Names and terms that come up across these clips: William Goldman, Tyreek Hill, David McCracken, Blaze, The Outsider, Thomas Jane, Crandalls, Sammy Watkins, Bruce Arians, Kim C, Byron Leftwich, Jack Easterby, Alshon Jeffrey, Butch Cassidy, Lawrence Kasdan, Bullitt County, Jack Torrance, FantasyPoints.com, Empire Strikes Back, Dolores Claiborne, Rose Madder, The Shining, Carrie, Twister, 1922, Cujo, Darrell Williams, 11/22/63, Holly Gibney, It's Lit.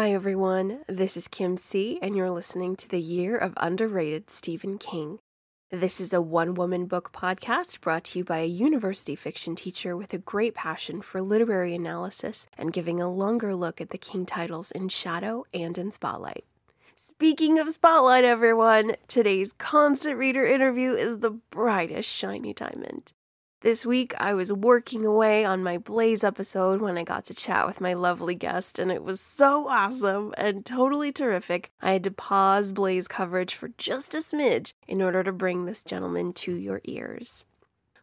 Hi everyone, this is Kim C, and you're listening to the Year of Underrated Stephen King. This is a one-woman book podcast brought to you by a university fiction teacher with a great passion for literary analysis and giving a longer look at the King titles in shadow and in spotlight. Speaking of spotlight, everyone, today's constant reader interview is the brightest shiny diamond. This week, I was working away on my Blaze episode when I got to chat with my lovely guest, and it was so awesome and totally terrific. I had to pause Blaze coverage for just a smidge in order to bring this gentleman to your ears.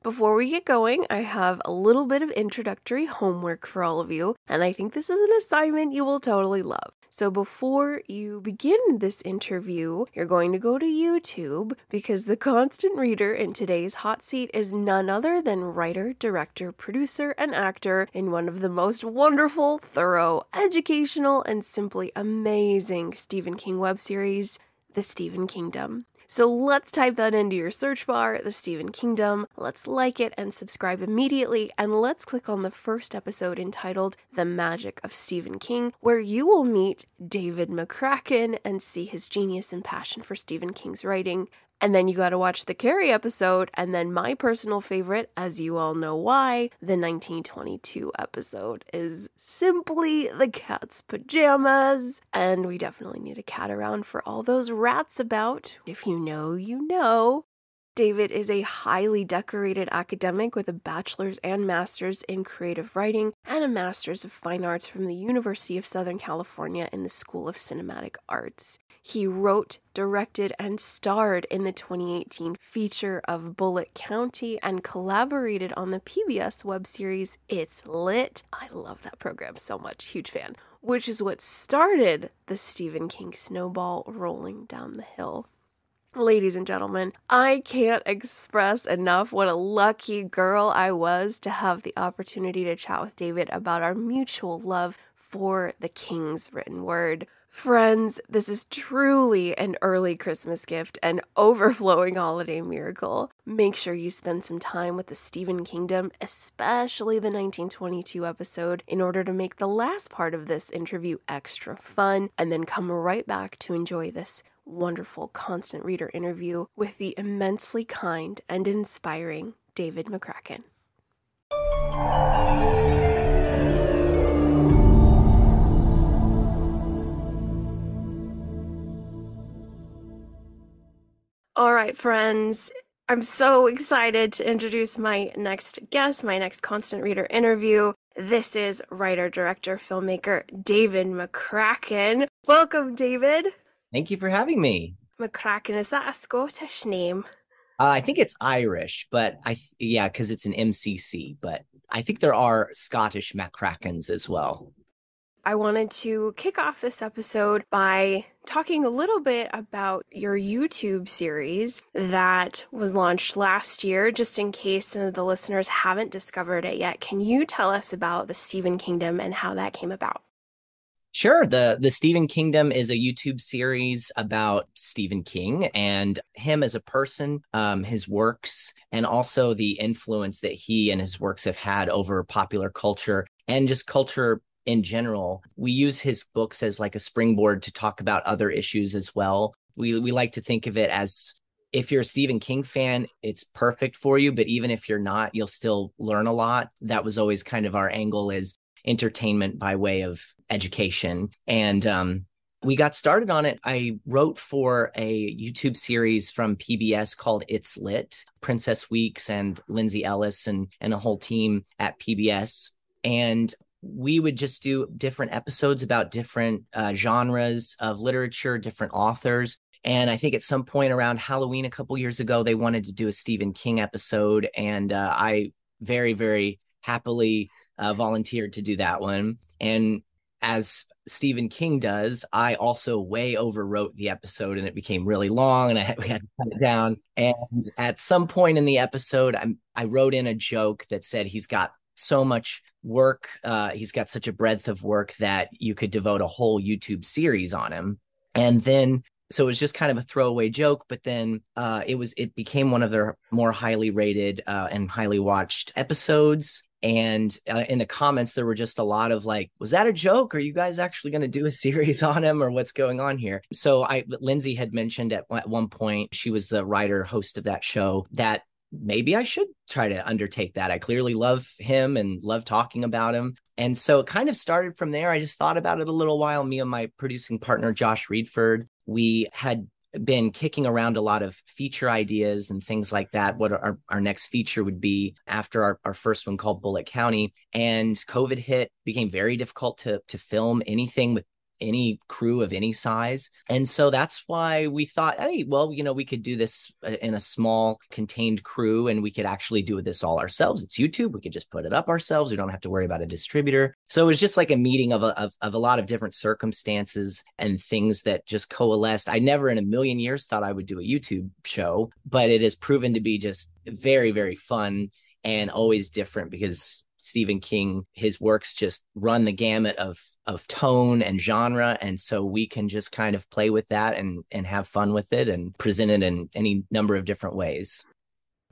Before we get going, I have a little bit of introductory homework for all of you, and I think this is an assignment you will totally love. So before you begin this interview, you're going to go to YouTube because the constant reader in today's hot seat is none other than writer, director, producer, and actor in one of the most wonderful, thorough, educational, and simply amazing Stephen King web series, The Stephen Kingdom. So let's type that into your search bar, The Stephen Kingdom, let's like it and subscribe immediately, and let's click on the first episode entitled The Magic of Stephen King, where you will meet David McCracken and see his genius and passion for Stephen King's writing. And then you gotta watch the Carrie episode, and then my personal favorite, as you all know why, the 1922 episode is simply the cat's pajamas. And we definitely need a cat around for all those rats about. If you know, you know. David is a highly decorated academic with a bachelor's and master's in creative writing and a master's of fine arts from the University of Southern California in the School of Cinematic Arts. He wrote, directed, and starred in the 2018 feature of Bullitt County and collaborated on the PBS web series It's Lit. I love that program so much, huge fan, which is what started the Stephen King snowball rolling down the hill. Ladies and gentlemen, I can't express enough what a lucky girl I was to have the opportunity to chat with David about our mutual love for the King's written word. Friends, this is truly an early Christmas gift and overflowing holiday miracle. Make sure you spend some time with the Stephen Kingdom, especially the 1922 episode, in order to make the last part of this interview extra fun, and then come right back to enjoy this wonderful constant reader interview with the immensely kind and inspiring David McCracken. All right, friends, I'm so excited to introduce my next guest, my next constant reader interview. This is writer, director, filmmaker David McCracken. Welcome, David. Thank you for having me. McCracken, is that a Scottish name? I think it's Irish, but yeah, because it's an MCC, but I think there are Scottish McCrackens as well. I wanted to kick off this episode by talking a little bit about your YouTube series that was launched last year, just in case some of the listeners haven't discovered it yet. Can you tell us about the Stephen Kingdom and how that came about? Sure. The Stephen Kingdom is a YouTube series about Stephen King and him as a person, his works, and also the influence that he and his works have had over popular culture and just culture in general. We use his books as like a springboard to talk about other issues as well. We like to think of it as, if you're a Stephen King fan, it's perfect for you. But even if you're not, you'll still learn a lot. That was always kind of our angle, is entertainment by way of education. And we got started on it. I wrote for a YouTube series from PBS called It's Lit. Princess Weeks and Lindsay Ellis and a whole team at PBS. And we would just do different episodes about different genres of literature, different authors. And I think at some point around Halloween a couple years ago, they wanted to do a Stephen King episode. And I very, very happily volunteered to do that one. And as Stephen King does, I also way overwrote the episode, and it became really long, and we had to cut it down. And at some point in the episode, I wrote in a joke that said he's got so much work. He's got such a breadth of work that you could devote a whole YouTube series on him. And then, so it was just kind of a throwaway joke, but then it became one of their more highly rated and highly watched episodes. And in the comments, there were just a lot of like, was that a joke? Are you guys actually going to do a series on him, or what's going on here? So Lindsay had mentioned at one point, she was the writer host of that show, that maybe I should try to undertake that. I clearly love him and love talking about him. And so it kind of started from there. I just thought about it a little while. Me and my producing partner, Josh Reedford, we had been kicking around a lot of feature ideas and things like that, what our next feature would be after our first one called Bullitt County. And COVID hit, became very difficult to film anything with any crew of any size. And so that's why we thought, hey, well, you know, we could do this in a small contained crew, and we could actually do this all ourselves. It's YouTube. We could just put it up ourselves. We don't have to worry about a distributor. So it was just like a meeting of a lot of different circumstances and things that just coalesced. I never in a million years thought I would do a YouTube show, but it has proven to be just very, very fun and always different, because Stephen King, his works just run the gamut of tone and genre. And so we can just kind of play with that and have fun with it and present it in any number of different ways.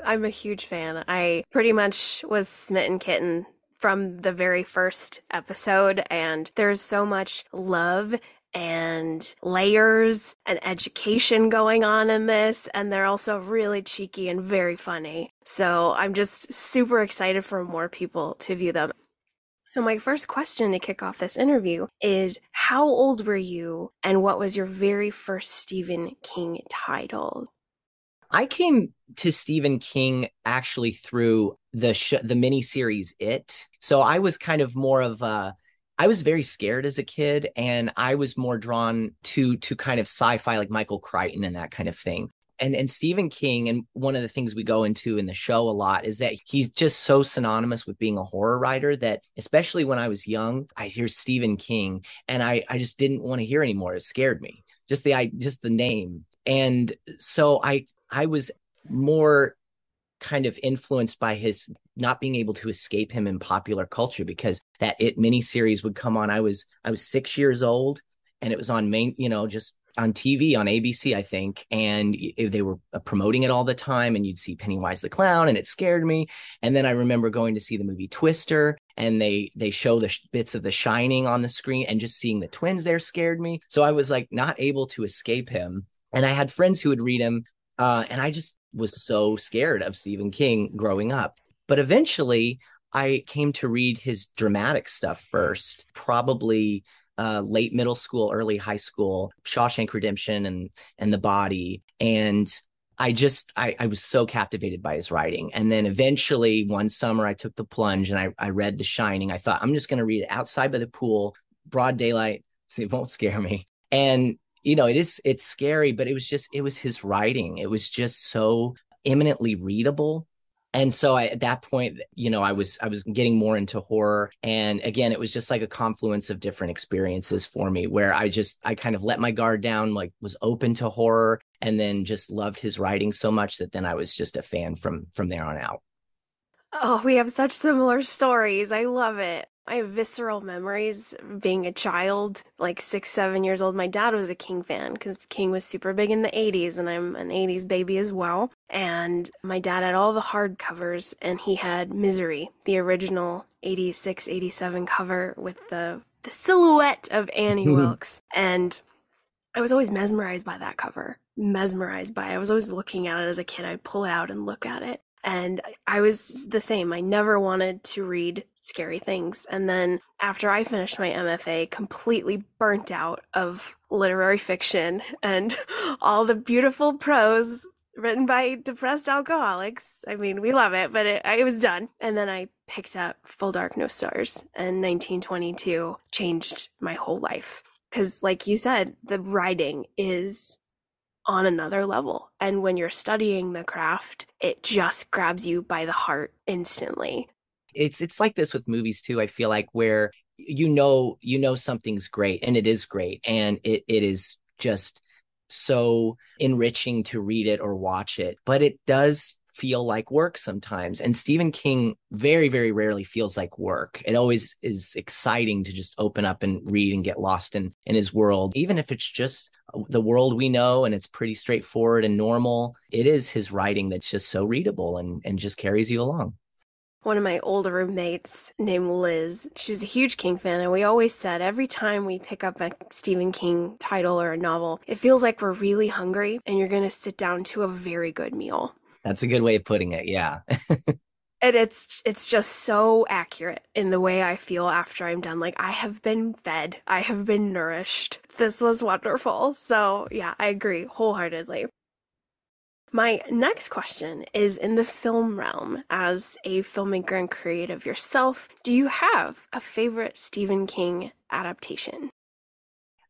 I'm a huge fan. I pretty much was smitten kitten from the very first episode. And there's so much love and layers and education going on in this. And they're also really cheeky and very funny. So I'm just super excited for more people to view them. So my first question to kick off this interview is, how old were you and what was your very first Stephen King title? I came to Stephen King actually through the miniseries It. So I was kind of more of a, I was very scared as a kid, and I was more drawn to kind of sci-fi, like Michael Crichton and that kind of thing. And Stephen King, and one of the things we go into in the show a lot is that he's just so synonymous with being a horror writer that, especially when I was young, I hear Stephen King and I just didn't want to hear anymore. It scared me, just the name. And so I was more kind of influenced by his not being able to escape him in popular culture, because that It miniseries would come on. I was 6 years old, and it was on just on TV, on ABC, I think, and they were promoting it all the time, and you'd see Pennywise the Clown, and it scared me. And then I remember going to see the movie Twister, and they show the bits of The Shining on the screen, and just seeing the twins there scared me. So I was like not able to escape him. And I had friends who would read him, and I just was so scared of Stephen King growing up. But eventually, I came to read his dramatic stuff first, probably late middle school, early high school, Shawshank Redemption and The Body. And I was so captivated by his writing. And then eventually one summer I took the plunge and I read The Shining. I thought, I'm just going to read it outside by the pool, broad daylight, so it won't scare me. And, you know, it's scary, but it was his writing. It was just so eminently readable. And so at that point, you know, I was getting more into horror. And again, it was just like a confluence of different experiences for me, where I kind of let my guard down, like was open to horror, and then just loved his writing so much that then I was just a fan from there on out. Oh, we have such similar stories. I love it. I have visceral memories being a child, like 6, 7 years old. My dad was a King fan because King was super big in the 80s, and I'm an 80s baby as well. And my dad had all the hardcovers, and he had Misery, the original 86, 87 cover with the silhouette of Annie Wilkes. And I was always mesmerized by that cover, I was always looking at it as a kid. I'd pull it out and look at it. And I was the same. I never wanted to read scary things. And then after I finished my MFA, completely burnt out of literary fiction and all the beautiful prose written by depressed alcoholics. I mean, we love it, but it was done. And then I picked up Full Dark, No Stars, and 1922 changed my whole life. Because like you said, the writing is on another level. And when you're studying the craft, it just grabs you by the heart instantly. It's like this with movies too, I feel like, where you know something's great, and it is great, and it is just so enriching to read it or watch it, but it does feel like work sometimes. And Stephen King very, very rarely feels like work. It always is exciting to just open up and read and get lost in his world, even if it's just the world we know and it's pretty straightforward and normal. It is his writing that's just so readable and just carries you along. one of my older roommates named Liz. She was a huge King fan, and we always said every time we pick up a Stephen King title or a novel, it feels like we're really hungry and you're going to sit down to a very good meal. That's a good way of putting it, yeah. And it's just so accurate in the way I feel after I'm done. Like, I have been fed. I have been nourished. This was wonderful. So yeah, I agree wholeheartedly. My next question is in the film realm. As a filmmaker and creative yourself, do you have a favorite Stephen King adaptation?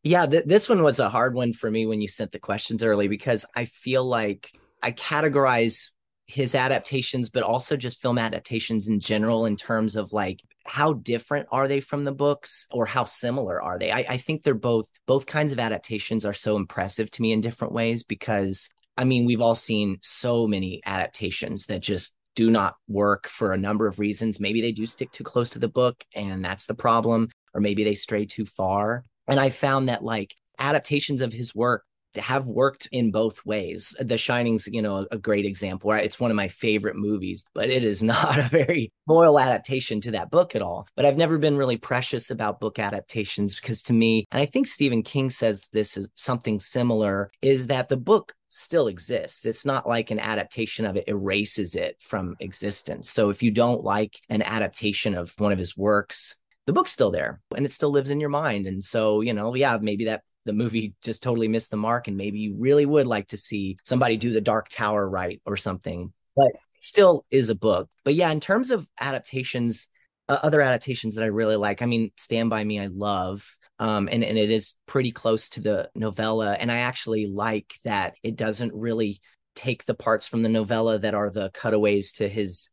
Yeah, this one was a hard one for me when you sent the questions early, because I feel like I categorize his adaptations, but also just film adaptations in general, in terms of like, how different are they from the books or how similar are they? I think they're both kinds of adaptations are so impressive to me in different ways, because I mean, we've all seen so many adaptations that just do not work for a number of reasons. Maybe they do stick too close to the book and that's the problem, or maybe they stray too far. And I found that like adaptations of his work have worked in both ways. The Shining's, you know, a great example. It's one of my favorite movies, but it is not a very loyal adaptation to that book at all. But I've never been really precious about book adaptations, because to me, and I think Stephen King says this is something similar, is that the book still exists. It's not like an adaptation of it erases it from existence. So if you don't like an adaptation of one of his works, the book's still there and it still lives in your mind. And so, you know, yeah, maybe that the movie just totally missed the mark, and maybe you really would like to see somebody do The Dark Tower right or something, but it still is a book. But yeah, in terms of adaptations, other adaptations that I really like, I mean, Stand By Me, I love, and it is pretty close to the novella. And I actually like that it doesn't really take the parts from the novella that are the cutaways to his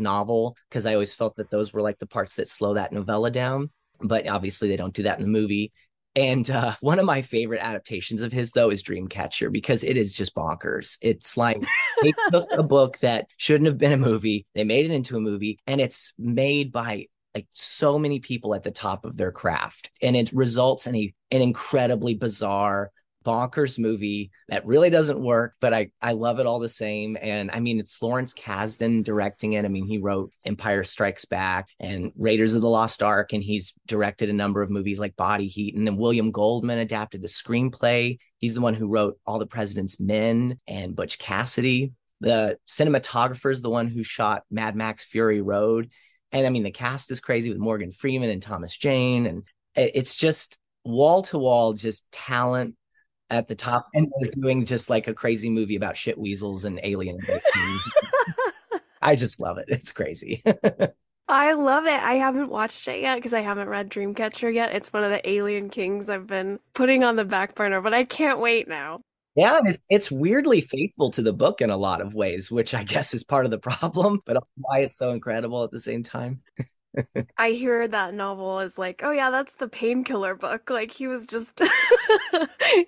novel, because I always felt that those were like the parts that slow that novella down. But obviously they don't do that in the movie. And one of my favorite adaptations of his, though, is Dreamcatcher, because it is just bonkers. It's like they took a book that shouldn't have been a movie. They made it into a movie, and it's made by like so many people at the top of their craft. And it results in an incredibly bizarre, bonkers movie that really doesn't work, but I love it all the same. And I mean, it's Lawrence Kasdan directing it. I mean, he wrote Empire Strikes Back and Raiders of the Lost Ark, and he's directed a number of movies like Body Heat. And then William Goldman adapted the screenplay. He's the one who wrote All the President's Men and Butch Cassidy. The cinematographer is the one who shot Mad Max Fury Road. And I mean, the cast is crazy with Morgan Freeman and Thomas Jane. And it's just wall to wall, just talent at the top, and they're doing just like a crazy movie about shit weasels and alien. I just love it. It's crazy. I love it. I haven't watched it yet because I haven't read Dreamcatcher yet. It's one of the Alien Kings I've been putting on the back burner, but I can't wait now. Yeah, it's weirdly faithful to the book in a lot of ways, which I guess is part of the problem, but why it's so incredible at the same time. I hear that novel is like, oh yeah, that's the painkiller book. Like he was just,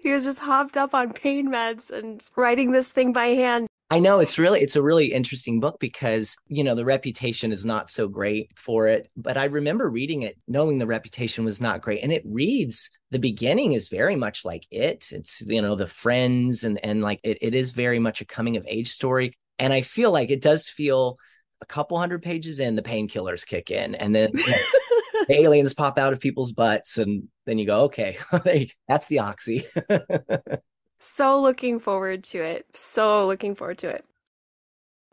he was just hopped up on pain meds and writing this thing by hand. I know it's a really interesting book because, you know, the reputation is not so great for it, but I remember reading it, knowing the reputation was not great. And it reads, the beginning is very much like it. It's, you know, the friends and like, it is very much a coming of age story. And I feel like it does feel a couple hundred pages in, the painkillers kick in, and then you know, the aliens pop out of people's butts, and then you go, okay, that's the oxy. So looking forward to it.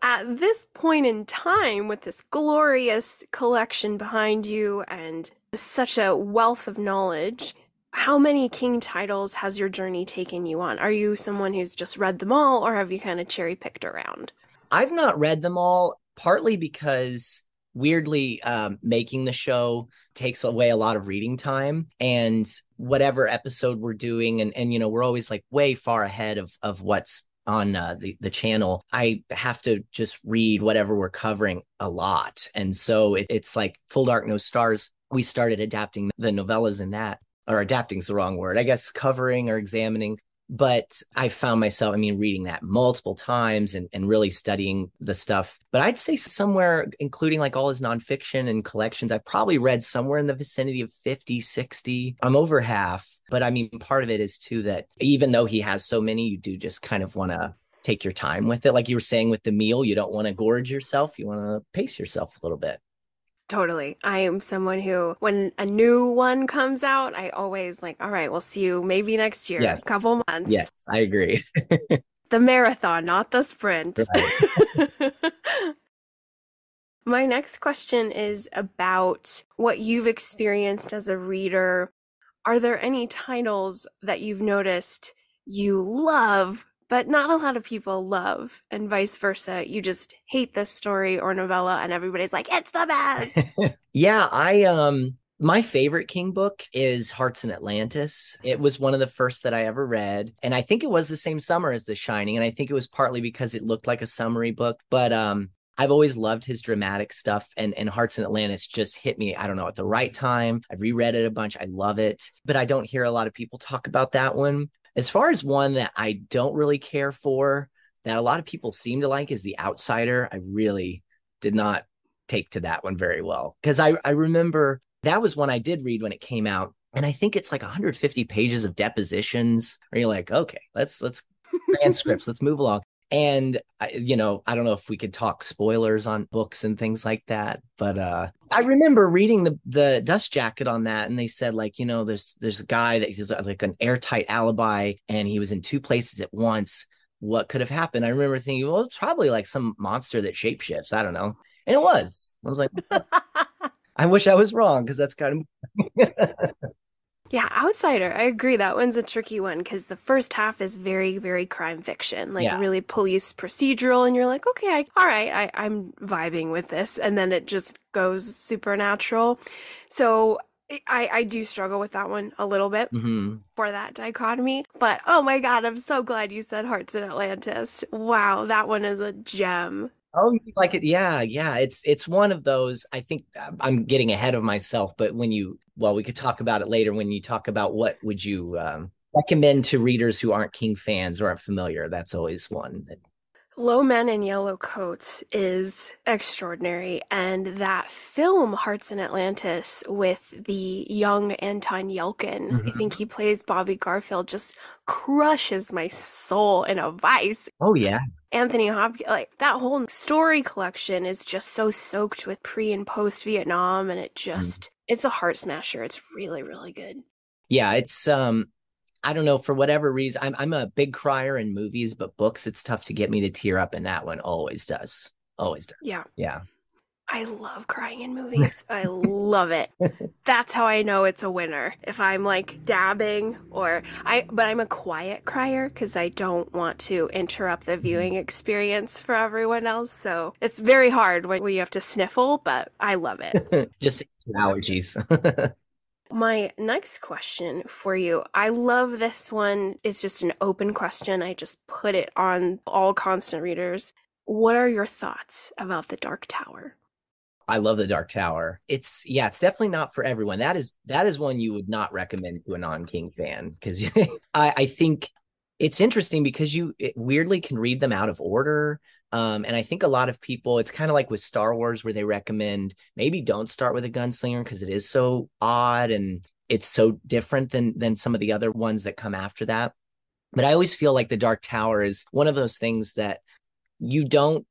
At this point in time, with this glorious collection behind you and such a wealth of knowledge, how many King titles has your journey taken you on? Are you someone who's just read them all, or have you kind of cherry picked around? I've not read them all. Partly because, weirdly, making the show takes away a lot of reading time, and whatever episode we're doing, and you know, we're always like way far ahead of what's on the channel. I have to just read whatever we're covering a lot. And so it's like Full Dark, No Stars. We started adapting the novellas in that, or adapting's the wrong word, I guess, covering or examining. But I found myself, I mean, reading that multiple times and really studying the stuff. But I'd say somewhere, including like all his nonfiction and collections, I probably read somewhere in the vicinity of 50, 60. I'm over half. But I mean, part of it is too that even though he has so many, you do just kind of want to take your time with it. Like you were saying with the meal, you don't want to gorge yourself. You want to pace yourself a little bit. Totally. I am someone who, when a new one comes out, I always all right, we'll see you maybe next year, yes. A couple months. Yes, I agree. The marathon, not the sprint. Right. My next question is about what you've experienced as a reader. Are there any titles that you've noticed you love, but not a lot of people love, and vice versa? You just hate this story or novella and everybody's like, it's the best. Yeah, my favorite King book is Hearts in Atlantis. It was one of the first that I ever read. And I think it was the same summer as The Shining. And I think it was partly because it looked like a summary book. But I've always loved his dramatic stuff. And Hearts in Atlantis just hit me, I don't know, at the right time. I've reread it a bunch. I love it. But I don't hear a lot of people talk about that one. As far as one that I don't really care for, that a lot of people seem to like, is The Outsider. I really did not take to that one very well, because I remember that was one I did read when it came out. And I think it's like 150 pages of depositions. Or you're like, okay, let's transcripts, let's move along. And, I don't know if we could talk spoilers on books and things like that. But I remember reading the dust jacket on that. And they said, there's a guy that he's like an airtight alibi and he was in two places at once. What could have happened? I remember thinking, well, it's probably like some monster that shapeshifts. I don't know. And it was. I was like, I wish I was wrong, because that's kind of... Yeah, Outsider. I agree. That one's a tricky one, because the first half is very, very crime fiction, really police procedural. And you're like, okay, I'm vibing with this. And then it just goes supernatural. So I do struggle with that one a little bit for that dichotomy. But oh my God, I'm so glad you said Hearts in Atlantis. Wow, that one is a gem. Oh, you like it? Yeah. It's one of those. I think I'm getting ahead of myself, but we could talk about it later. When you talk about what would you recommend to readers who aren't King fans or aren't familiar, that's always one. Low Men in Yellow Coats is extraordinary. And that film, Hearts in Atlantis, with the young Anton Yelchin, I think he plays Bobby Garfield, just crushes my soul in a vice. Oh, yeah. Anthony Hopkins, that whole story collection is just so soaked with pre and post Vietnam. And it just, it's a heart smasher. It's really, really good. Yeah, it's, I don't know, for whatever reason, I'm a big crier in movies, but books, it's tough to get me to tear up, and that one always does. Always does. Yeah. I love crying in movies. I love it. That's how I know it's a winner. If I'm dabbing but I'm a quiet crier, because I don't want to interrupt the viewing experience for everyone else. So it's very hard when you have to sniffle, but I love it. Just allergies. My next question for you, I love this one. It's just an open question. I just put it on all constant readers. What are your thoughts about The Dark Tower? I love The Dark Tower. It's definitely not for everyone. That is one you would not recommend to a non-King fan, because I think it's interesting because you weirdly can read them out of order. And I think a lot of people, it's kind of like with Star Wars, where they recommend maybe don't start with a gunslinger because it is so odd and it's so different than some of the other ones that come after that. But I always feel like The Dark Tower is one of those things that you don't,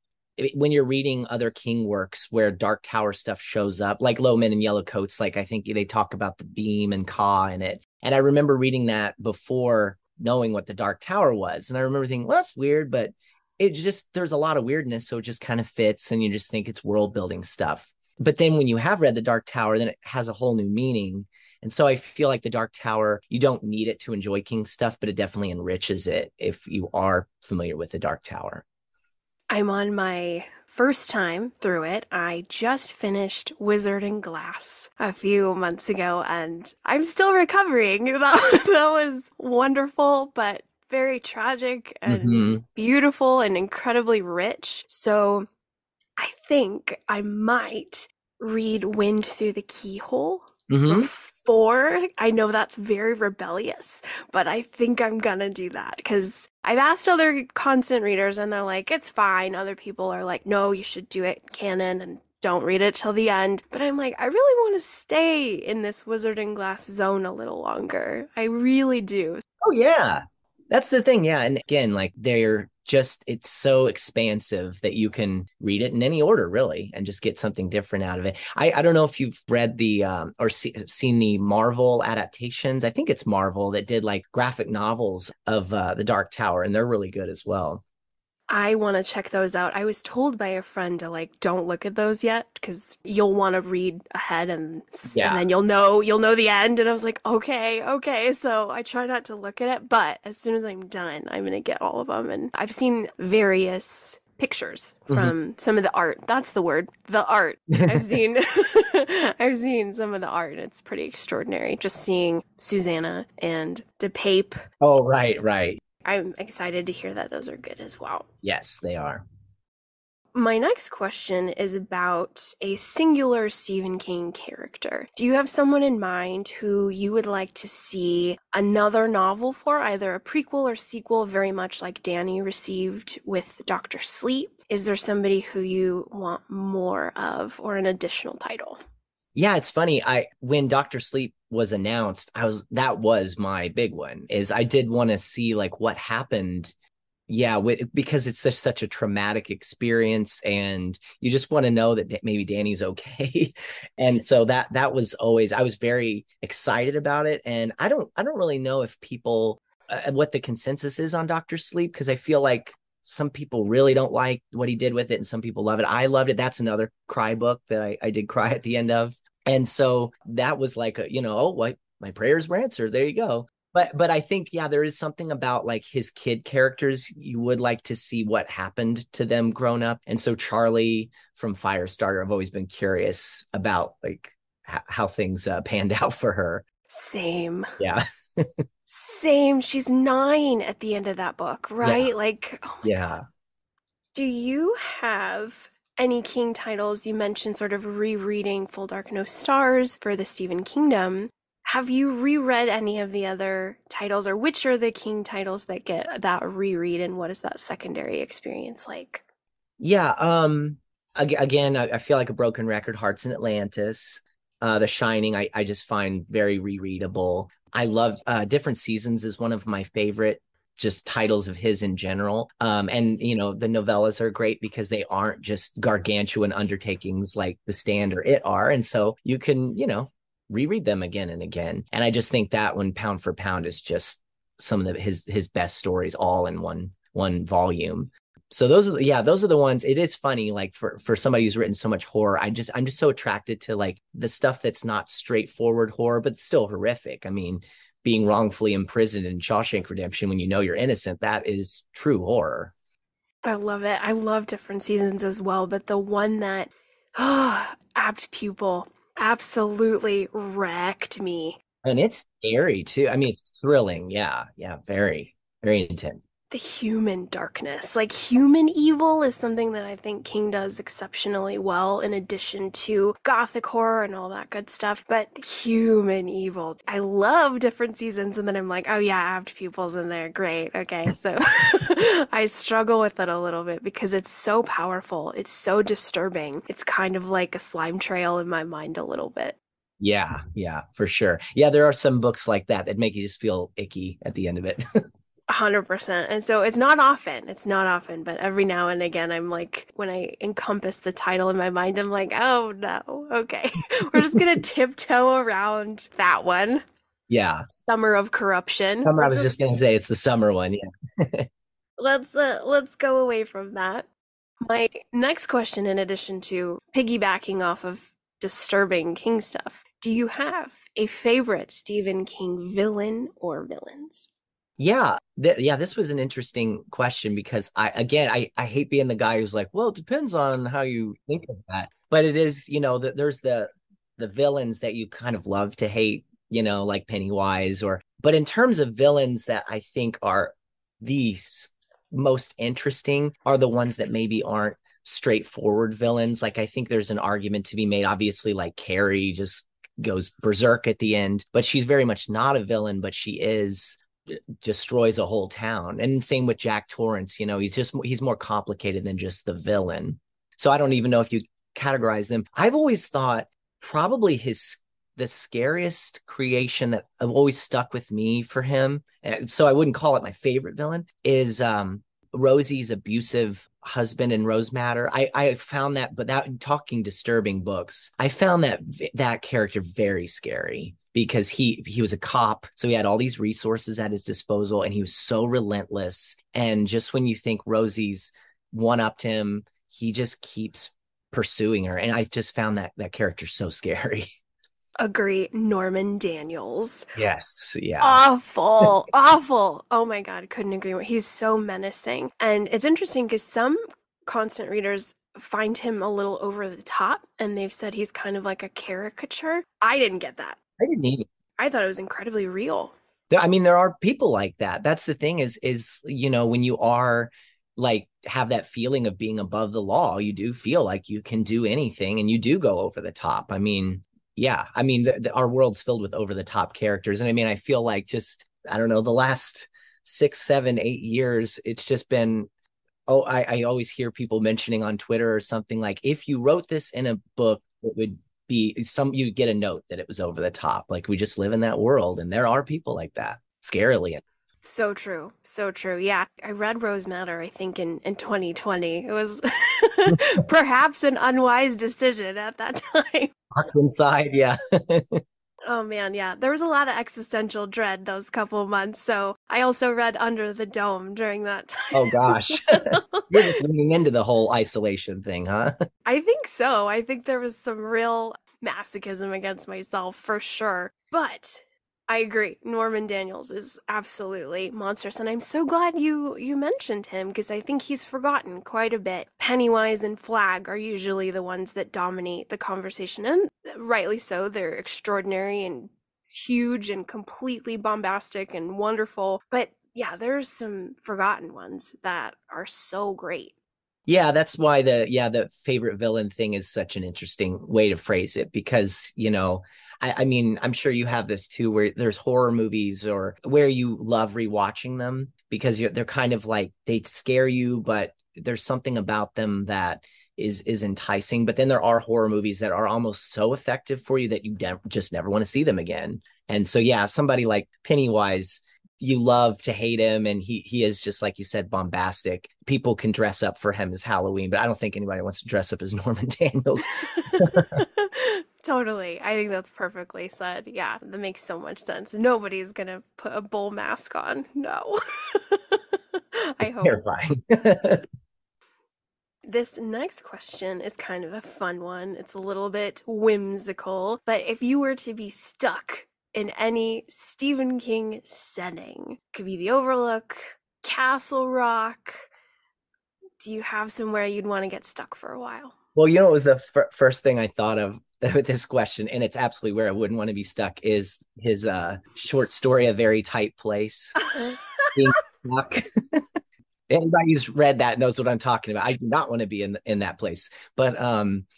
when you're reading other King works where Dark Tower stuff shows up, like Low Men in Yellow Coats, I think they talk about the beam and Ka in it. And I remember reading that before knowing what The Dark Tower was. And I remember thinking, well, that's weird, but it just, there's a lot of weirdness, so it just kind of fits, and you just think it's world building stuff. But then when you have read The Dark Tower, then it has a whole new meaning. And so I feel like The Dark Tower, you don't need it to enjoy King stuff, but it definitely enriches it if you are familiar with The Dark Tower. I'm on my first time through it. I just finished Wizard and Glass a few months ago, and I'm still recovering. That was wonderful, but very tragic and beautiful and incredibly rich. So I think I might read Wind Through the Keyhole before. I know that's very rebellious, but I think I'm gonna do that, because I've asked other constant readers and they're like, it's fine. Other people are like, no, you should do it canon and don't read it till the end. But I'm like, I really want to stay in this Wizard and Glass zone a little longer. I really do. Oh yeah. That's the thing. Yeah. And again, they're just, it's so expansive that you can read it in any order, really, and just get something different out of it. I don't know if you've read the seen the Marvel adaptations. I think it's Marvel that did like graphic novels of The Dark Tower, and they're really good as well. I want to check those out. I was told by a friend to like, don't look at those yet because you'll want to read ahead and then you'll know the end. And I was like, okay. So I try not to look at it, but as soon as I'm done, I'm going to get all of them. And I've seen various pictures from some of the art. That's the word, the art. I've seen some of the art. It's pretty extraordinary. Just seeing Susanna and DePape. Oh, right. I'm excited to hear that those are good as well. Yes, they are. My next question is about a singular Stephen King character. Do you have someone in mind who you would like to see another novel for, either a prequel or sequel, very much like Danny received with Dr. Sleep? Is there somebody who you want more of or an additional title? Yeah, it's funny. When Dr. Sleep was announced, that was my big one, is I did want to see like what happened. Yeah, because it's such a traumatic experience and you just want to know that maybe Danny's okay. And so that was always, I was very excited about it. And I don't really know if people, what the consensus is on Dr. Sleep, because I feel like some people really don't like what he did with it and some people love it. I loved it. That's another cry book that I did cry at the end of. And so that was like, my prayers were answered. There you go. But I think, yeah, there is something about like his kid characters. You would like to see what happened to them grown up. And so Charlie from Firestarter, I've always been curious about like how things panned out for her. Same. Yeah. Same. She's 9 at the end of that book, right? Yeah. Like, oh my God. Do you have any King titles? You mentioned sort of rereading Full Dark, No Stars for the Stephen Kingdom. Have you reread any of the other titles, or which are the King titles that get that reread, and what is that secondary experience like? Yeah. Again, I feel like a broken record. Hearts in Atlantis, The Shining, I just find very rereadable. I love Different Seasons is one of my favorite just titles of his in general. And, the novellas are great because they aren't just gargantuan undertakings like The Stand or It are. And so you can, reread them again and again. And I just think that one, pound for pound, is just some of his best stories all in one volume. So those are the ones. It is funny, like for somebody who's written so much horror, I'm just so attracted to like the stuff that's not straightforward horror, but still horrific. I mean, being wrongfully imprisoned in Shawshank Redemption when you know you're innocent, that is true horror. I love it. I love Different Seasons as well, but the one that apt pupil absolutely wrecked me. And it's scary too. I mean, it's thrilling. Yeah, very, very intense. The human darkness, like human evil, is something that I think King does exceptionally well, in addition to gothic horror and all that good stuff. But human evil, I love Different Seasons, and then I'm like, oh yeah, apt pupils in there, great, okay. So I struggle with it a little bit because it's so powerful, it's so disturbing, it's kind of like a slime trail in my mind a little bit. Yeah, for sure. Yeah, there are some books like that make you just feel icky at the end of it. 100%. And so it's not often, but every now and again, I'm like, when I encompass the title in my mind, I'm like, oh no, okay. We're just going to tiptoe around that one. Yeah. Summer of Corruption. I was just going to say it's the summer one. Yeah. Let's go away from that. My next question, in addition to piggybacking off of disturbing King stuff, do you have a favorite Stephen King villain or villains? Yeah. This was an interesting question because I hate being the guy who's like, well, it depends on how you think of that. But it is, there's the villains that you kind of love to hate, like Pennywise, but in terms of villains that I think are the most interesting are the ones that maybe aren't straightforward villains. Like, I think there's an argument to be made, obviously, like Carrie just goes berserk at the end, but she's very much not a villain, but she is destroys a whole town. And same with Jack Torrance, he's more complicated than just the villain. So I don't even know if you categorize them. I've always thought probably the scariest creation that I've always stuck with me for him, so I wouldn't call it my favorite villain, is Rosie's abusive husband and Rose Madder. I found that, but that talking disturbing books, I found that character very scary because he was a cop. So he had all these resources at his disposal and he was so relentless. And just when you think Rosie's one-upped him, he just keeps pursuing her. And I just found that character so scary. Agree. Norman Daniels. Yes. Yeah. Awful. Awful. Oh my God. Couldn't agree more. He's so menacing. And it's interesting because some constant readers find him a little over the top and they've said he's kind of like a caricature. I didn't get that. I didn't either. I thought it was incredibly real. I mean, there are people like that. That's the thing is, you know, when you are like have that feeling of being above the law, you do feel like you can do anything and you do go over the top. I mean, yeah. I mean, our world's filled with over-the-top characters. And I mean, I feel like just, I don't know, the last 6, 7, 8 years, it's just been, I always hear people mentioning on Twitter or something like, if you wrote this in a book, it would be you get a note that it was over the top. Like we just live in that world. And there are people like that, scarily. So true. So true. Yeah. I read Rose Madder, I think, in 2020. It was perhaps an unwise decision at that time. Inside, yeah. Oh man, yeah. There was a lot of existential dread those couple months. So I also read Under the Dome during that time. Oh gosh. You're just leaning into the whole isolation thing, huh? I think so. I think there was some real masochism against myself for sure. But I agree. Norman Daniels is absolutely monstrous. And I'm so glad you mentioned him because I think he's forgotten quite a bit. Pennywise and Flag are usually the ones that dominate the conversation. And rightly so. They're extraordinary and huge and completely bombastic and wonderful. But yeah, there's some forgotten ones that are so great. Yeah, that's why the favorite villain thing is such an interesting way to phrase it because, you know, I mean, I'm sure you have this too, where there's horror movies or where you love rewatching them because they're kind of like they scare you, but there's something about them that is enticing. But then there are horror movies that are almost so effective for you that you just never want to see them again. And so, yeah, somebody like Pennywise, you love to hate him. And he is just, like you said, bombastic. People can dress up for him as Halloween, but I don't think anybody wants to dress up as Norman Daniels. Totally. I think that's perfectly said. Yeah, that makes so much sense. Nobody's going to put a bull mask on. No. I hope. Terrifying. This next question is kind of a fun one. It's a little bit whimsical, but if you were to be stuck in any Stephen King setting. Could be the Overlook, Castle Rock. Do you have somewhere you'd want to get stuck for a while? Well, you know, it was the first thing I thought of with this question, and it's absolutely where I wouldn't want to be stuck, is his short story, A Very Tight Place. Being stuck. Anybody who's read that knows what I'm talking about. I do not want to be in that place. But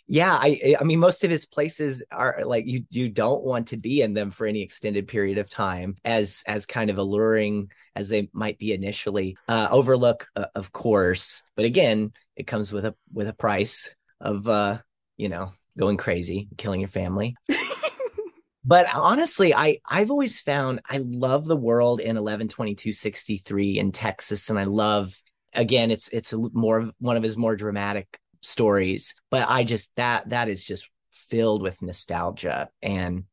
yeah, I mean, most of his places are like you don't want to be in them for any extended period of time, as kind of alluring as they might be initially. Overlook, of course. But again, it comes with a price of, you know, going crazy, killing your family. But honestly, I've always found I love the world in 11/22/63 in Texas. And I love, again, it's more one of his more dramatic stories. But I just that is just filled with nostalgia and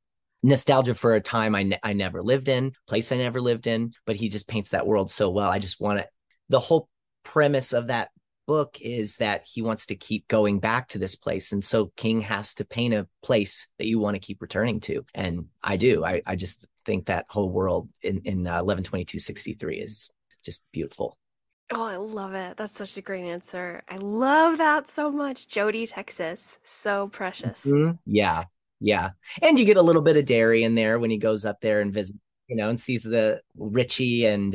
nostalgia for a time I never lived in, place I never lived in. But he just paints that world so well. I just want to, the whole premise of that book is that he wants to keep going back to this place. And so King has to paint a place that you want to keep returning to. And I do. I just think that whole world in 11/22/63 is just beautiful. Oh, I love it. That's such a great answer. I love that so much. Jody, Texas. So precious. Mm-hmm. Yeah. Yeah. And you get a little bit of Derry in there when he goes up there and visits, you know, and sees the Richie and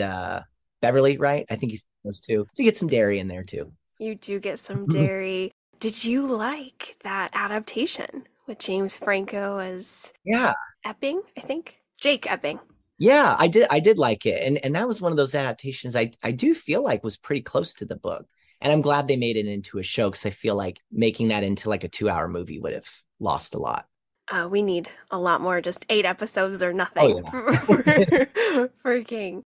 Beverly, right? I think he does too. So you get some Derry in there too. You do get some Derry. Did you like that adaptation with James Franco as Epping, I think? Jake Epping. Yeah, I did like it. And that was one of those adaptations I do feel like was pretty close to the book. And I'm glad they made it into a show because I feel like making that into like a 2-hour movie would have lost a lot. We need a lot more, just 8 episodes or nothing for King.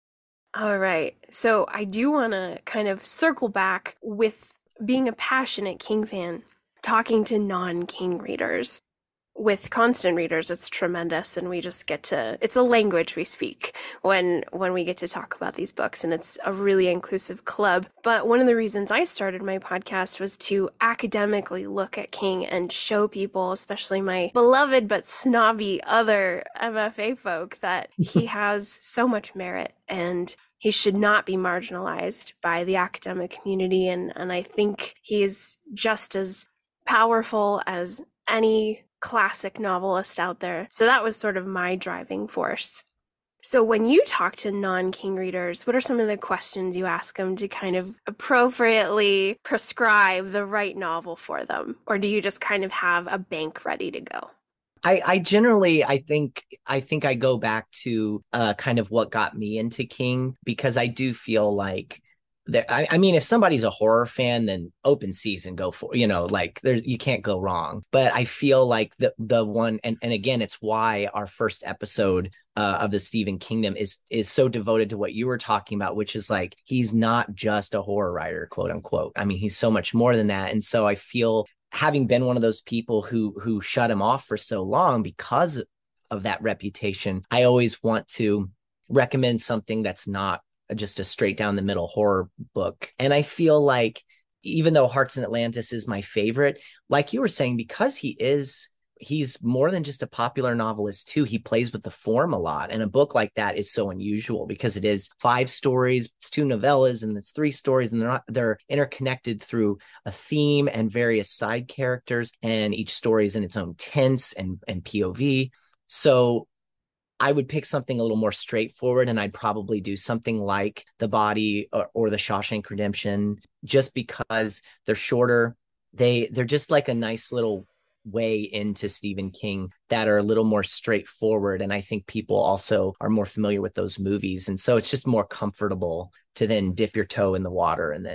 All right. So I do want to kind of circle back with being a passionate King fan, talking to non-King readers. With constant readers, it's tremendous, and we just get to, it's a language we speak when we get to talk about these books, and it's a really inclusive club. But one of the reasons I started my podcast was to academically look at King and show people, especially my beloved but snobby other MFA folk, that he has so much merit and he should not be marginalized by the academic community. And I think he is just as powerful as any classic novelist out there. So that was sort of my driving force. So when you talk to non-King readers, what are some of the questions you ask them to kind of appropriately prescribe the right novel for them? Or do you just kind of have a bank ready to go? I generally think I go back to kind of what got me into King, because I do feel like I mean, if somebody's a horror fan, then open season, go for, you know, like there, you can't go wrong. But I feel like the one, and again, it's why our first episode of The Stephen Kingdom is so devoted to what you were talking about, which is like, he's not just a horror writer, quote unquote. I mean, he's so much more than that. And so I feel, having been one of those people who shut him off for so long because of that reputation, I always want to recommend something that's not just a straight down the middle horror book. And I feel like, even though Hearts in Atlantis is my favorite, like you were saying, because he's more than just a popular novelist too. He plays with the form a lot. And a book like that is so unusual because it is 5 stories, it's 2 novellas, and it's 3 stories, and they're interconnected through a theme and various side characters, and each story is in its own tense and POV. So I would pick something a little more straightforward, and I'd probably do something like The Body or The Shawshank Redemption, just because they're shorter. They're just like a nice little way into Stephen King that are a little more straightforward. And I think people also are more familiar with those movies. And so it's just more comfortable to then dip your toe in the water and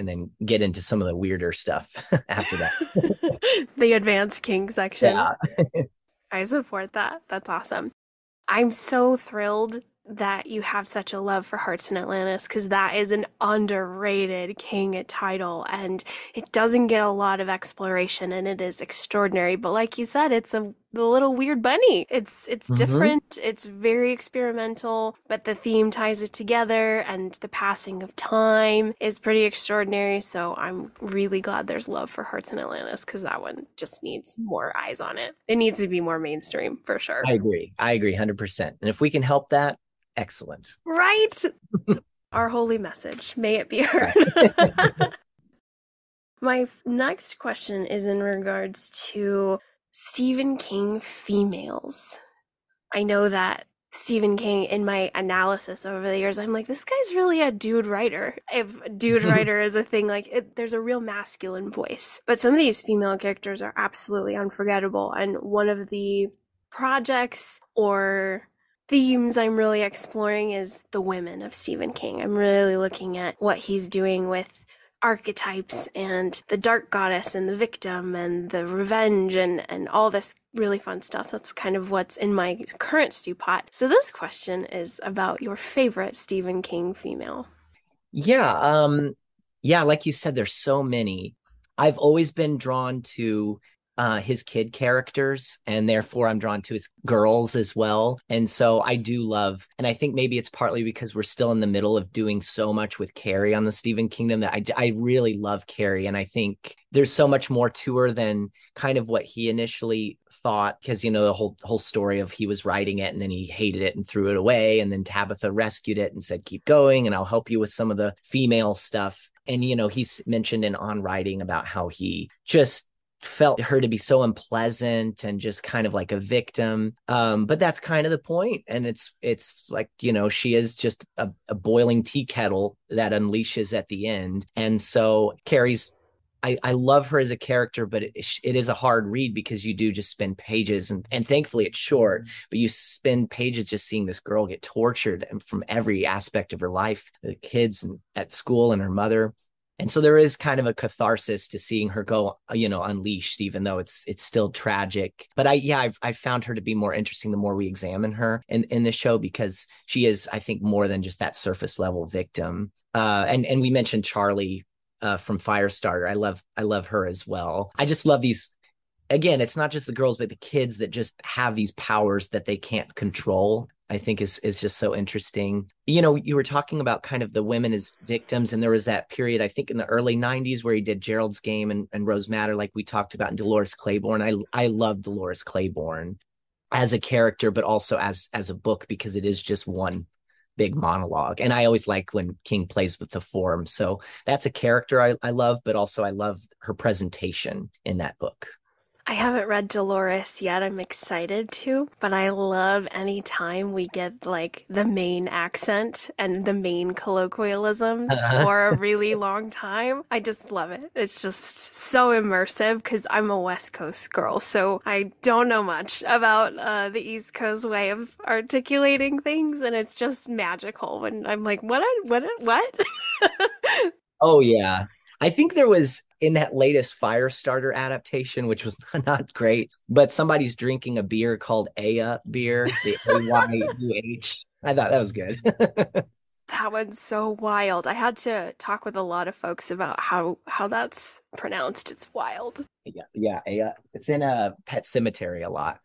then get into some of the weirder stuff after that. The advanced King section. Yeah. I support that. That's awesome. I'm so thrilled that you have such a love for Hearts in Atlantis, because that is an underrated King title, and it doesn't get a lot of exploration, and it is extraordinary. But like you said, it's the little weird bunny. It's different. It's very experimental, but the theme ties it together, and the passing of time is pretty extraordinary. So I'm really glad there's love for Hearts in Atlantis, because that one just needs more eyes on it. It needs to be more mainstream for sure. I agree 100%. And if we can help that, excellent. Right? Our holy message. May it be heard. My next question is in regards to Stephen King females. I know that Stephen King, in my analysis over the years, I'm like, this guy's really a dude writer. If dude writer is a thing, like there's a real masculine voice. But some of these female characters are absolutely unforgettable. And one of the projects or themes I'm really exploring is the women of Stephen King. I'm really looking at what he's doing with archetypes and the dark goddess and the victim and the revenge and all this really fun stuff. That's kind of what's in my current stew pot. So this question is about your favorite Stephen King female. Yeah, like you said, there's so many. I've always been drawn to his kid characters, and therefore I'm drawn to his girls as well. And so I do love, and I think maybe it's partly because we're still in the middle of doing so much with Carrie on The Stephen Kingdom, that I really love Carrie. And I think there's so much more to her than kind of what he initially thought, because, you know, the whole story of he was writing it and then he hated it and threw it away. And then Tabitha rescued it and said, keep going, and I'll help you with some of the female stuff. And, you know, he's mentioned in On Writing about how he just felt her to be so unpleasant and just kind of like a victim, but that's kind of the point. And it's like, you know, she is just a boiling tea kettle that unleashes at the end. And so Carrie's, I love her as a character, but it is a hard read, because you do just spend pages, and thankfully it's short, but you spend pages just seeing this girl get tortured from every aspect of her life, the kids at school and her mother. And so there is kind of a catharsis to seeing her go, you know, unleashed, even though it's still tragic. But I found her to be more interesting the more we examine her in the show, because she is, I think, more than just that surface level victim. And we mentioned Charlie from Firestarter. I love her as well. I just love these. Again, it's not just the girls, but the kids that just have these powers that they can't control, I think is just so interesting. You know, you were talking about kind of the women as victims, and there was that period, I think in the early 90s, where he did Gerald's Game and Rose Madder, like we talked about, and Dolores Claiborne. I love Dolores Claiborne as a character, but also as a book, because it is just one big monologue. And I always like when King plays with the form. So that's a character I love, but also I love her presentation in that book. I haven't read Dolores yet. I'm excited to, but I love any time we get like the main accent and the main colloquialisms for a really long time. I just love it. It's just so immersive, because I'm a West Coast girl, so I don't know much about the East Coast way of articulating things, and it's just magical when I'm like, what? Oh, yeah. I think there was, in that latest Firestarter adaptation, which was not great, but somebody's drinking a beer called Aya beer, the AYUH. I thought that was good. That one's so wild. I had to talk with a lot of folks about how that's pronounced. It's wild. Yeah, Aya. It's in a Pet Cemetery a lot.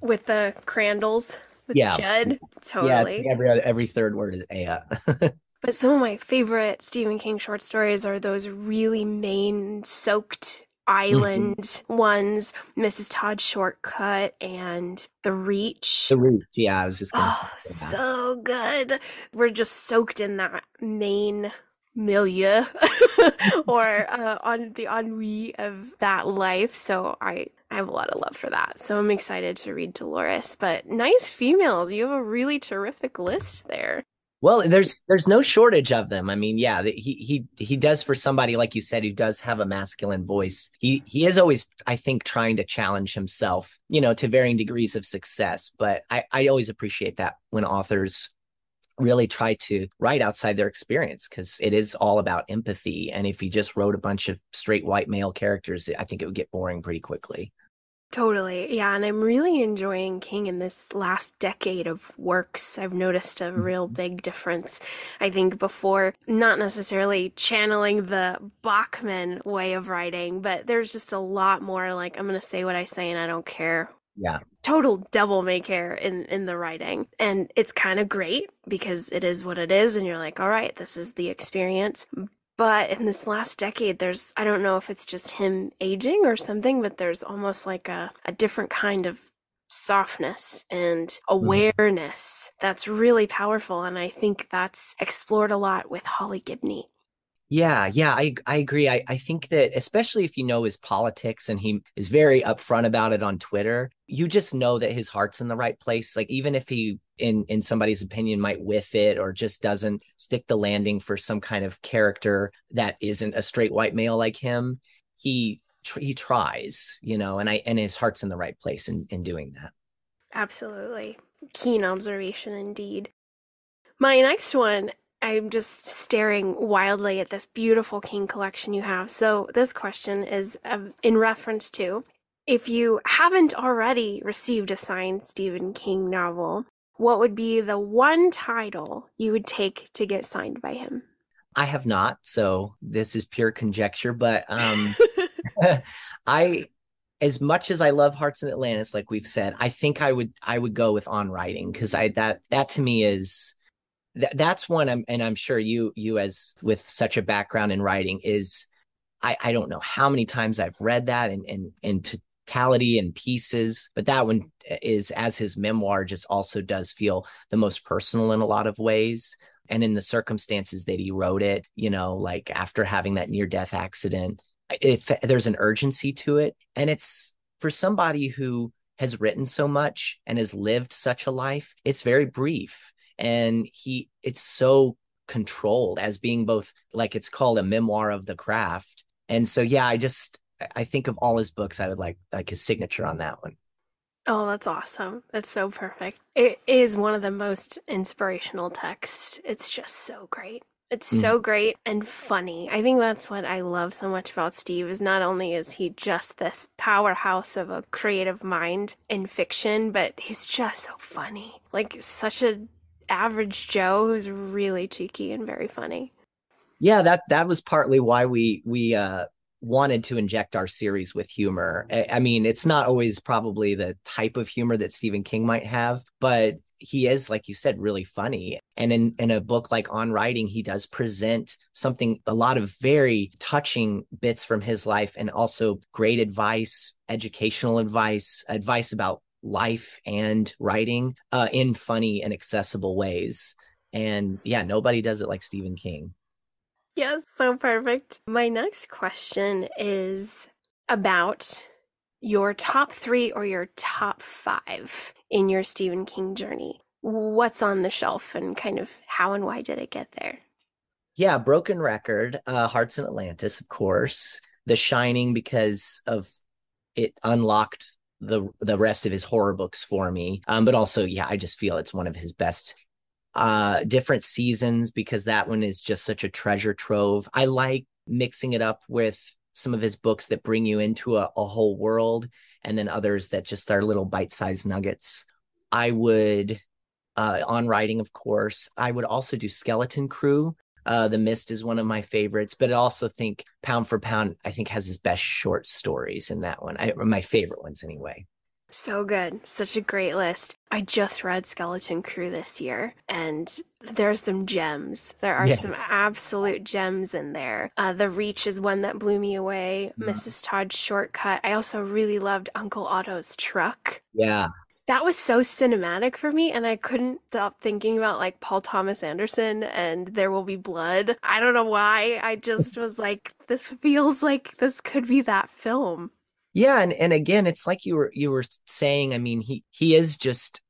With the Crandalls, with Judd. Totally. Yeah, every third word is Aya. But some of my favorite Stephen King short stories are those really Maine-soaked island ones. Mrs. Todd's Shortcut and The Reach. The Reach, yeah, I was just going to say that. So good. We're just soaked in that Maine milieu or on the ennui of that life. So I have a lot of love for that. So I'm excited to read Dolores. But nice females. You have a really terrific list there. Well, there's no shortage of them. I mean, yeah, he does, for somebody, like you said, who does have a masculine voice. He is always, I think, trying to challenge himself, you know, to varying degrees of success. But I always appreciate that when authors really try to write outside their experience, because it is all about empathy. And if he just wrote a bunch of straight white male characters, I think it would get boring pretty quickly. Totally. Yeah. And I'm really enjoying King in this last decade of works. I've noticed a real big difference. I think before, not necessarily channeling the Bachman way of writing, but there's just a lot more like, I'm going to say what I say and I don't care. Yeah. Total devil may care in the writing. And it's kind of great because it is what it is. And you're like, all right, this is the experience. But in this last decade, there's, I don't know if it's just him aging or something, but there's almost like a different kind of softness and awareness that's really powerful. And I think that's explored a lot with Holly Gibney. Yeah, I agree. I think that, especially if you know his politics, and he is very upfront about it on Twitter, you just know that his heart's in the right place. Like, even if he, in somebody's opinion, might whiff it or just doesn't stick the landing for some kind of character that isn't a straight white male like him, he tries, you know, and his heart's in the right place in doing that. Absolutely. Keen observation indeed. My next one, I'm just staring wildly at this beautiful King collection you have. So this question is in reference to, if you haven't already received a signed Stephen King novel, what would be the one title you would take to get signed by him? I have not, so this is pure conjecture, but as much as I love Hearts in Atlantis, like we've said, I think I would go with On Writing, because that to me is... That's one, I'm sure you as with such a background in writing, is I don't know how many times I've read that in totality and pieces, but that one is, as his memoir, just also does feel the most personal in a lot of ways. And in the circumstances that he wrote it, you know, like after having that near-death accident, there's an urgency to it. And it's for somebody who has written so much and has lived such a life, it's very brief. And it's so controlled as being both, like, it's called a memoir of the craft. And so, yeah, I think of all his books, I would like his signature on that one. Oh, that's awesome. That's so perfect. It is one of the most inspirational texts. It's just so great. It's so great and funny. I think that's what I love so much about Steve, is not only is he just this powerhouse of a creative mind in fiction, but he's just so funny. Like such an average Joe who's really cheeky and very funny. Yeah, that was partly why we wanted to inject our series with humor. I mean, it's not always probably the type of humor that Stephen King might have, but he is, like you said, really funny. And in a book like On Writing, he does present a lot of very touching bits from his life, and also great advice, educational advice about life and writing in funny and accessible ways. And yeah, nobody does it like Stephen King. Yes, so perfect. My next question is about your top 3 or your top 5 in your Stephen King journey. What's on the shelf and kind of how and why did it get there? Yeah, Broken Record, Hearts in Atlantis, of course. The Shining, because of it unlocked the rest of his horror books for me. But also, yeah, I just feel it's one of his best. Different Seasons, because that one is just such a treasure trove. I like mixing it up with some of his books that bring you into a whole world, and then others that just are little bite-sized nuggets. I would, On Writing, of course, I would also do Skeleton Crew. The Mist is one of my favorites, but I also think Pound for Pound, I think, has his best short stories in that one. My favorite ones anyway. So good. Such a great list. I just read Skeleton Crew this year, and there are some gems. There are some absolute gems in there. The Reach is one that blew me away. Mm-hmm. Mrs. Todd's Shortcut. I also really loved Uncle Otto's Truck. Yeah. That was so cinematic for me, and I couldn't stop thinking about like Paul Thomas Anderson and There Will Be Blood. I don't know why. I just was like, this feels like this could be that film. Yeah. And again, it's like you were saying, I mean, he is just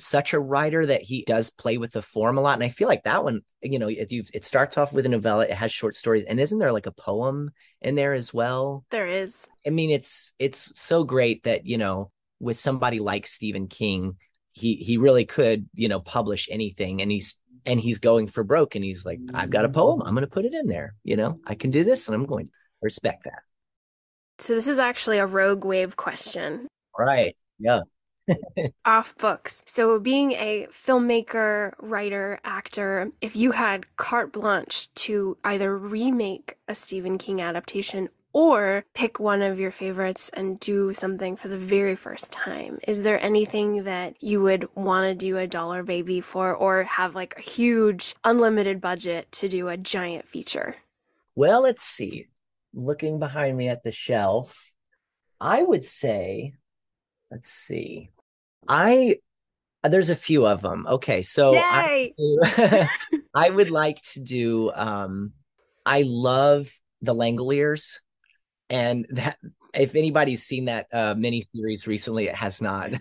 such a writer that he does play with the form a lot. And I feel like that one, it starts off with a novella, it has short stories. And isn't there like a poem in there as well? There is. I mean, it's so great that, with somebody like Stephen King, he really could, publish anything. And he's going for broke, and he's like, I've got a poem, I'm going to put it in there. I can do this, and I'm going to respect that. So this is actually a rogue wave question. Right. Yeah. Off books. So being a filmmaker, writer, actor, if you had carte blanche to either remake a Stephen King adaptation or pick one of your favorites and do something for the very first time, is there anything that you would want to do a dollar baby for, or have like a huge unlimited budget to do a giant feature? Well, let's see. Looking behind me at the shelf, I would say, let's see, there's a few of them. Okay, so I would like to do, I love The Langoliers, and that, if anybody's seen that miniseries recently, it has not.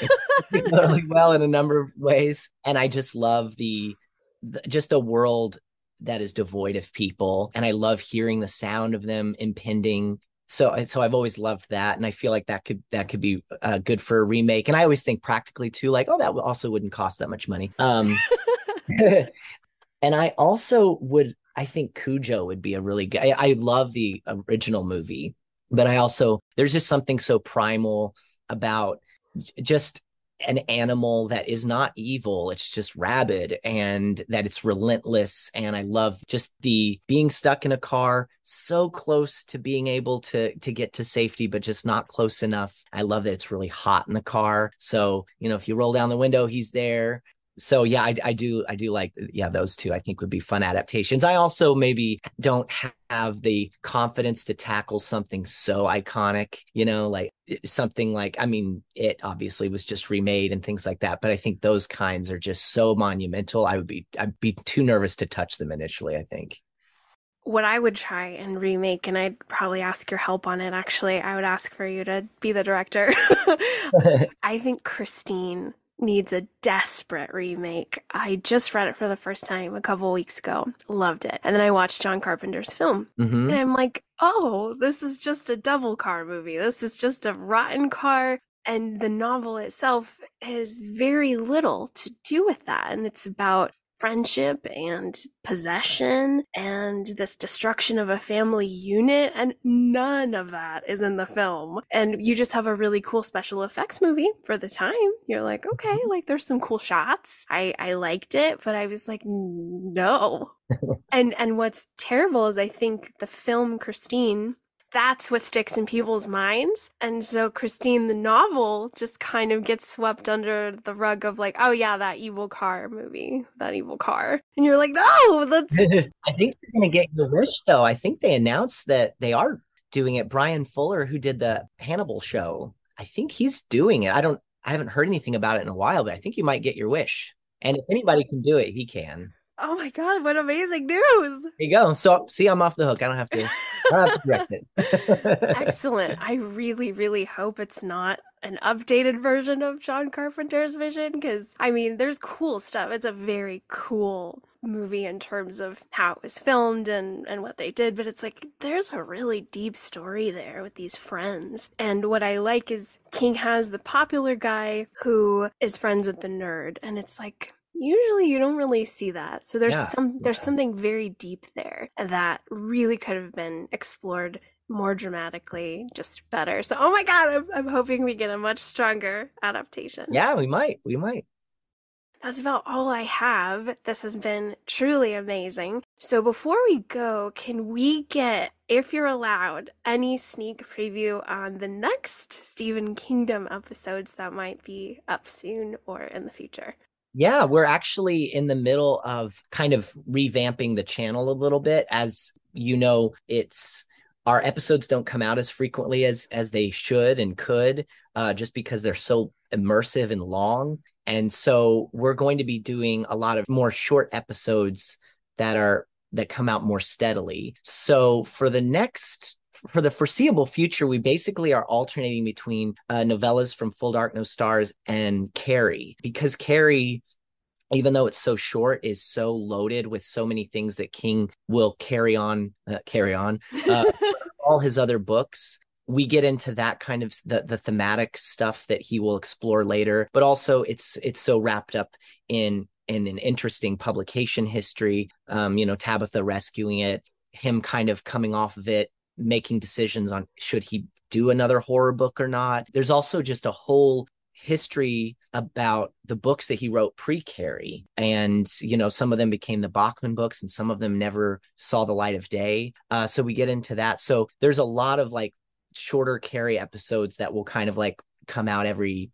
It's totally well in a number of ways, and I just love the world that is devoid of people. And I love hearing the sound of them impending. So I've always loved that. And I feel like that could be good for a remake. And I always think practically too, like, that also wouldn't cost that much money. And I also I think Cujo would be a really good, I love the original movie, but there's just something so primal about just an animal that is not evil, it's just rabid, and that it's relentless. And I love just the being stuck in a car so close to being able to get to safety, but just not close enough. I love that it's really hot in the car, so if you roll down the window, he's there. So yeah, I do like, those two I think would be fun adaptations. I also maybe don't have the confidence to tackle something so iconic, like something like, I mean, it obviously was just remade and things like that, but I think those kinds are just so monumental. I'd be too nervous to touch them initially, I think. What I would try and remake, and I'd probably ask your help on it, actually, I would ask for you to be the director. I think Christine needs a desperate remake. I just read it for the first time a couple weeks ago. Loved it. And then I watched John Carpenter's film. Mm-hmm. And I'm like, this is just a double car movie. This is just a rotten car. And the novel itself has very little to do with that. And it's about friendship and possession and this destruction of a family unit, and none of that is in the film. And you just have a really cool special effects movie for the time. You're like, okay, like there's some cool shots. I liked it, but I was like, no. And what's terrible is I think the film Christine, that's what sticks in people's minds. And so Christine, the novel, just kind of gets swept under the rug of like, oh yeah, that evil car movie, that evil car. And you're like, no, that's... I think they're going to get The Reach, though. I think they announced that they are doing it. Brian Fuller, who did the Hannibal show, I think he's doing it. I haven't heard anything about it in a while, but I think you might get your wish. And if anybody can do it, he can. Oh my God, what amazing news. There you go. So see, I'm off the hook. I don't have to direct it. Excellent. I really, really hope it's not an updated version of John Carpenter's vision, because I mean, there's cool stuff. It's a very cool movie in terms of how it was filmed and what they did, but it's like there's a really deep story there with these friends. And what I like is King has the popular guy who is friends with the nerd, and it's like, usually you don't really see that. So there's something very deep there that really could have been explored more dramatically, just better. So, oh my God, I'm hoping we get a much stronger adaptation. Yeah, we might. That's about all I have. This has been truly amazing. So before we go, can we get, if you're allowed, any sneak preview on the next Stephen Kingdom episodes that might be up soon or in the future? Yeah, we're actually in the middle of kind of revamping the channel a little bit. As you know, our episodes don't come out as frequently as they should and could, just because they're so immersive and long. And so we're going to be doing a lot of more short episodes that come out more steadily. So for the foreseeable future, we basically are alternating between novellas from Full Dark, No Stars, and Carrie, because Carrie, even though it's so short, is so loaded with so many things that King will carry on all his other books. We get into that kind of the thematic stuff that he will explore later, but also it's so wrapped up in an interesting publication history. Tabitha rescuing it, him kind of coming off of it, making decisions on should he do another horror book or not. There's also just a whole history about the books that he wrote pre-Carrie. And, some of them became the Bachman books and some of them never saw the light of day. So we get into that. So there's a lot of like shorter Carrie episodes that will kind of like come out every,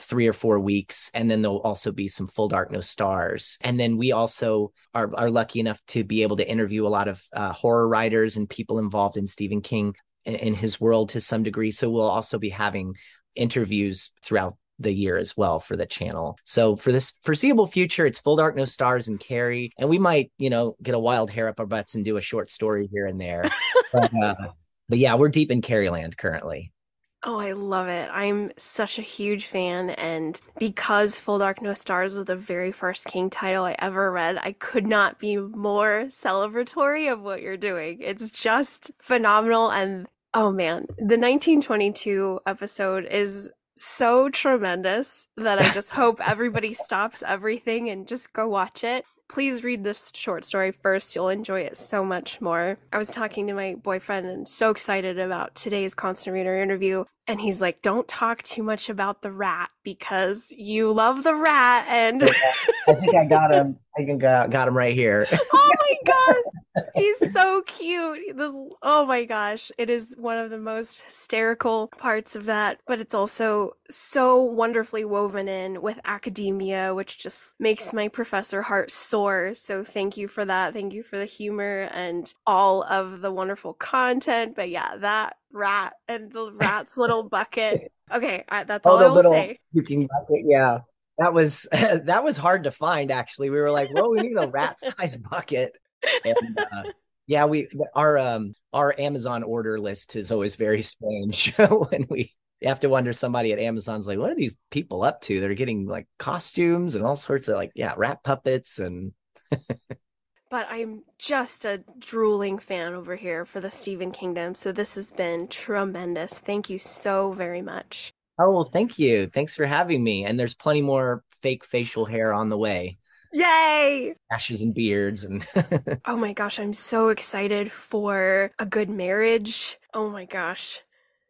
3 or 4 weeks. And then there'll also be some Full Dark, No Stars. And then we also are lucky enough to be able to interview a lot of horror writers and people involved in Stephen King in his world to some degree. So we'll also be having interviews throughout the year as well for the channel. So for this foreseeable future, it's Full Dark, No Stars, and Carrie. And we might, get a wild hair up our butts and do a short story here and there. But yeah, we're deep in Carrie land currently. Oh, I love it. I'm such a huge fan. And because Full Dark, No Stars was the very first King title I ever read, I could not be more celebratory of what you're doing. It's just phenomenal. And oh man, the 1922 episode is so tremendous that I just hope everybody stops everything and just go watch it. Please read this short story first. You'll enjoy it so much more. I was talking to my boyfriend and so excited about today's Constant Reader interview. And he's like, don't talk too much about the rat because you love the rat. And I think I got him. I got him right here. Oh my God. He's so cute. Oh my gosh. It is one of the most hysterical parts of that. But it's also so wonderfully woven in with academia, which just makes my professor heart sore. So thank you for that. Thank you for the humor and all of the wonderful content. But yeah, that rat and the rat's little bucket. Okay, that's all I will say. Bucket, yeah, that was hard to find. Actually, we were like, "Well, we need a rat-sized bucket." And, yeah, our Amazon order list is always very strange when you have to wonder, somebody at Amazon's like, "What are these people up to? They're getting like costumes and all sorts of rat puppets and." But I'm just a drooling fan over here for the Stephen Kingdom. So this has been tremendous. Thank you so very much. Oh, well, thank you. Thanks for having me. And there's plenty more fake facial hair on the way. Yay! Ashes and beards and oh my gosh, I'm so excited for A Good Marriage. Oh my gosh.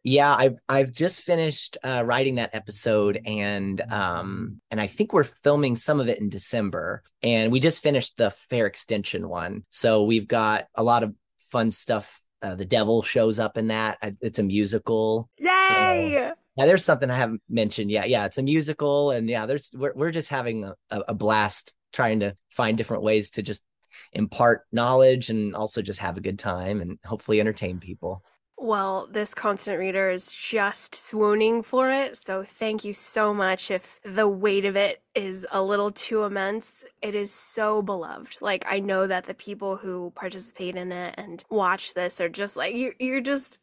Yeah, I've just finished writing that episode, and I think we're filming some of it in December, and we just finished the Fair Extension one. So we've got a lot of fun stuff. The devil shows up in that. It's a musical. Yay! So, yeah, there's something I haven't mentioned yet. Yeah, it's a musical, and yeah, we're just having a blast trying to find different ways to just impart knowledge and also just have a good time and hopefully entertain people. Well, this constant reader is just swooning for it, so thank you so much. If the weight of it is a little too immense, it is so beloved. Like, I know that the people who participate in it and watch this are just like, you're just,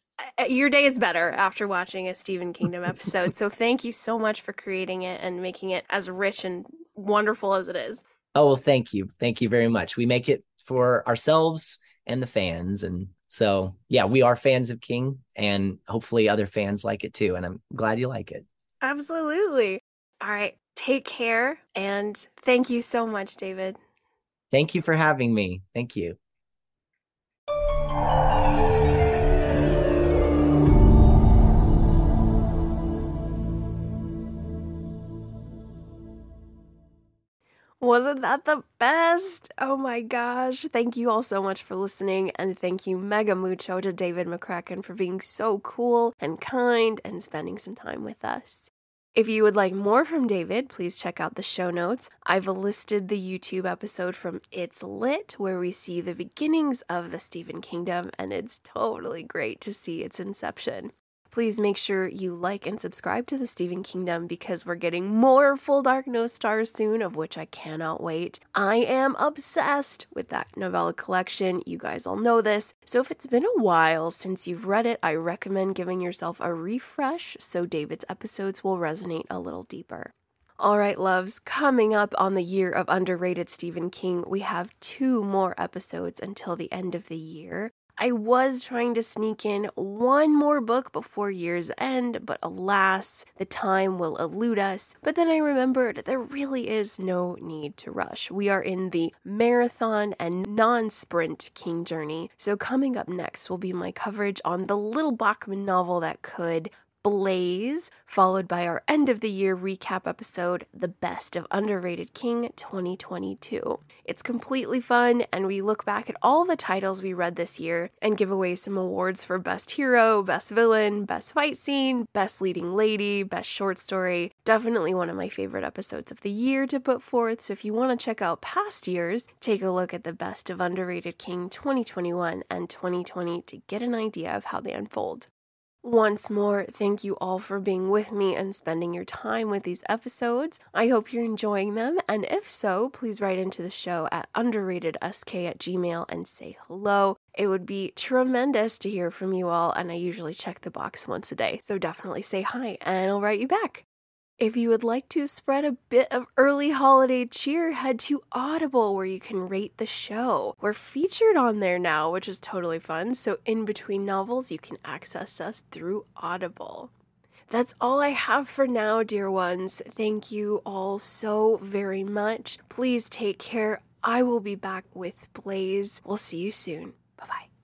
your day is better after watching a Stephen Kingdom episode. So thank you so much for creating it and making it as rich and wonderful as it is. Oh, well, thank you. Thank you very much. We make it for ourselves and the fans, and so yeah, we are fans of King, and hopefully other fans like it too. And I'm glad you like it. Absolutely. All right. Take care. And thank you so much, David. Thank you for having me. Thank you. Wasn't that the best? Oh my gosh. Thank you all so much for listening, and thank you mega mucho to David McCracken for being so cool and kind and spending some time with us. If you would like more from David, please check out the show notes. I've listed the YouTube episode from It's Lit, where we see the beginnings of the Stephen Kingdom, and it's totally great to see its inception. Please make sure you like and subscribe to The Stephen Kingdom, because we're getting more Full Dark, No Stars soon, of which I cannot wait. I am obsessed with that novella collection. You guys all know this. So if it's been a while since you've read it, I recommend giving yourself a refresh so David's episodes will resonate a little deeper. All right, loves, coming up on the year of underrated Stephen King, we have 2 more episodes until the end of the year. I was trying to sneak in 1 more book before year's end, but alas, the time will elude us. But then I remembered there really is no need to rush. We are in the marathon and non-sprint King journey. So coming up next will be my coverage on the Little Bachman novel that could, Blaze, followed by our end of the year recap episode, The Best of Underrated King 2022. It's completely fun, and we look back at all the titles we read this year and give away some awards for Best Hero, Best Villain, Best Fight Scene, Best Leading Lady, Best Short Story. Definitely one of my favorite episodes of the year to put forth, so if you want to check out past years, take a look at The Best of Underrated King 2021 and 2020 to get an idea of how they unfold. Once more, thank you all for being with me and spending your time with these episodes. I hope you're enjoying them, and if so, please write into the show at underratedsk@gmail.com and say hello. It would be tremendous to hear from you all, and I usually check the box once a day, so definitely say hi, and I'll write you back. If you would like to spread a bit of early holiday cheer, head to Audible, where you can rate the show. We're featured on there now, which is totally fun, so in between novels, you can access us through Audible. That's all I have for now, dear ones. Thank you all so very much. Please take care. I will be back with Blaze. We'll see you soon. Bye-bye.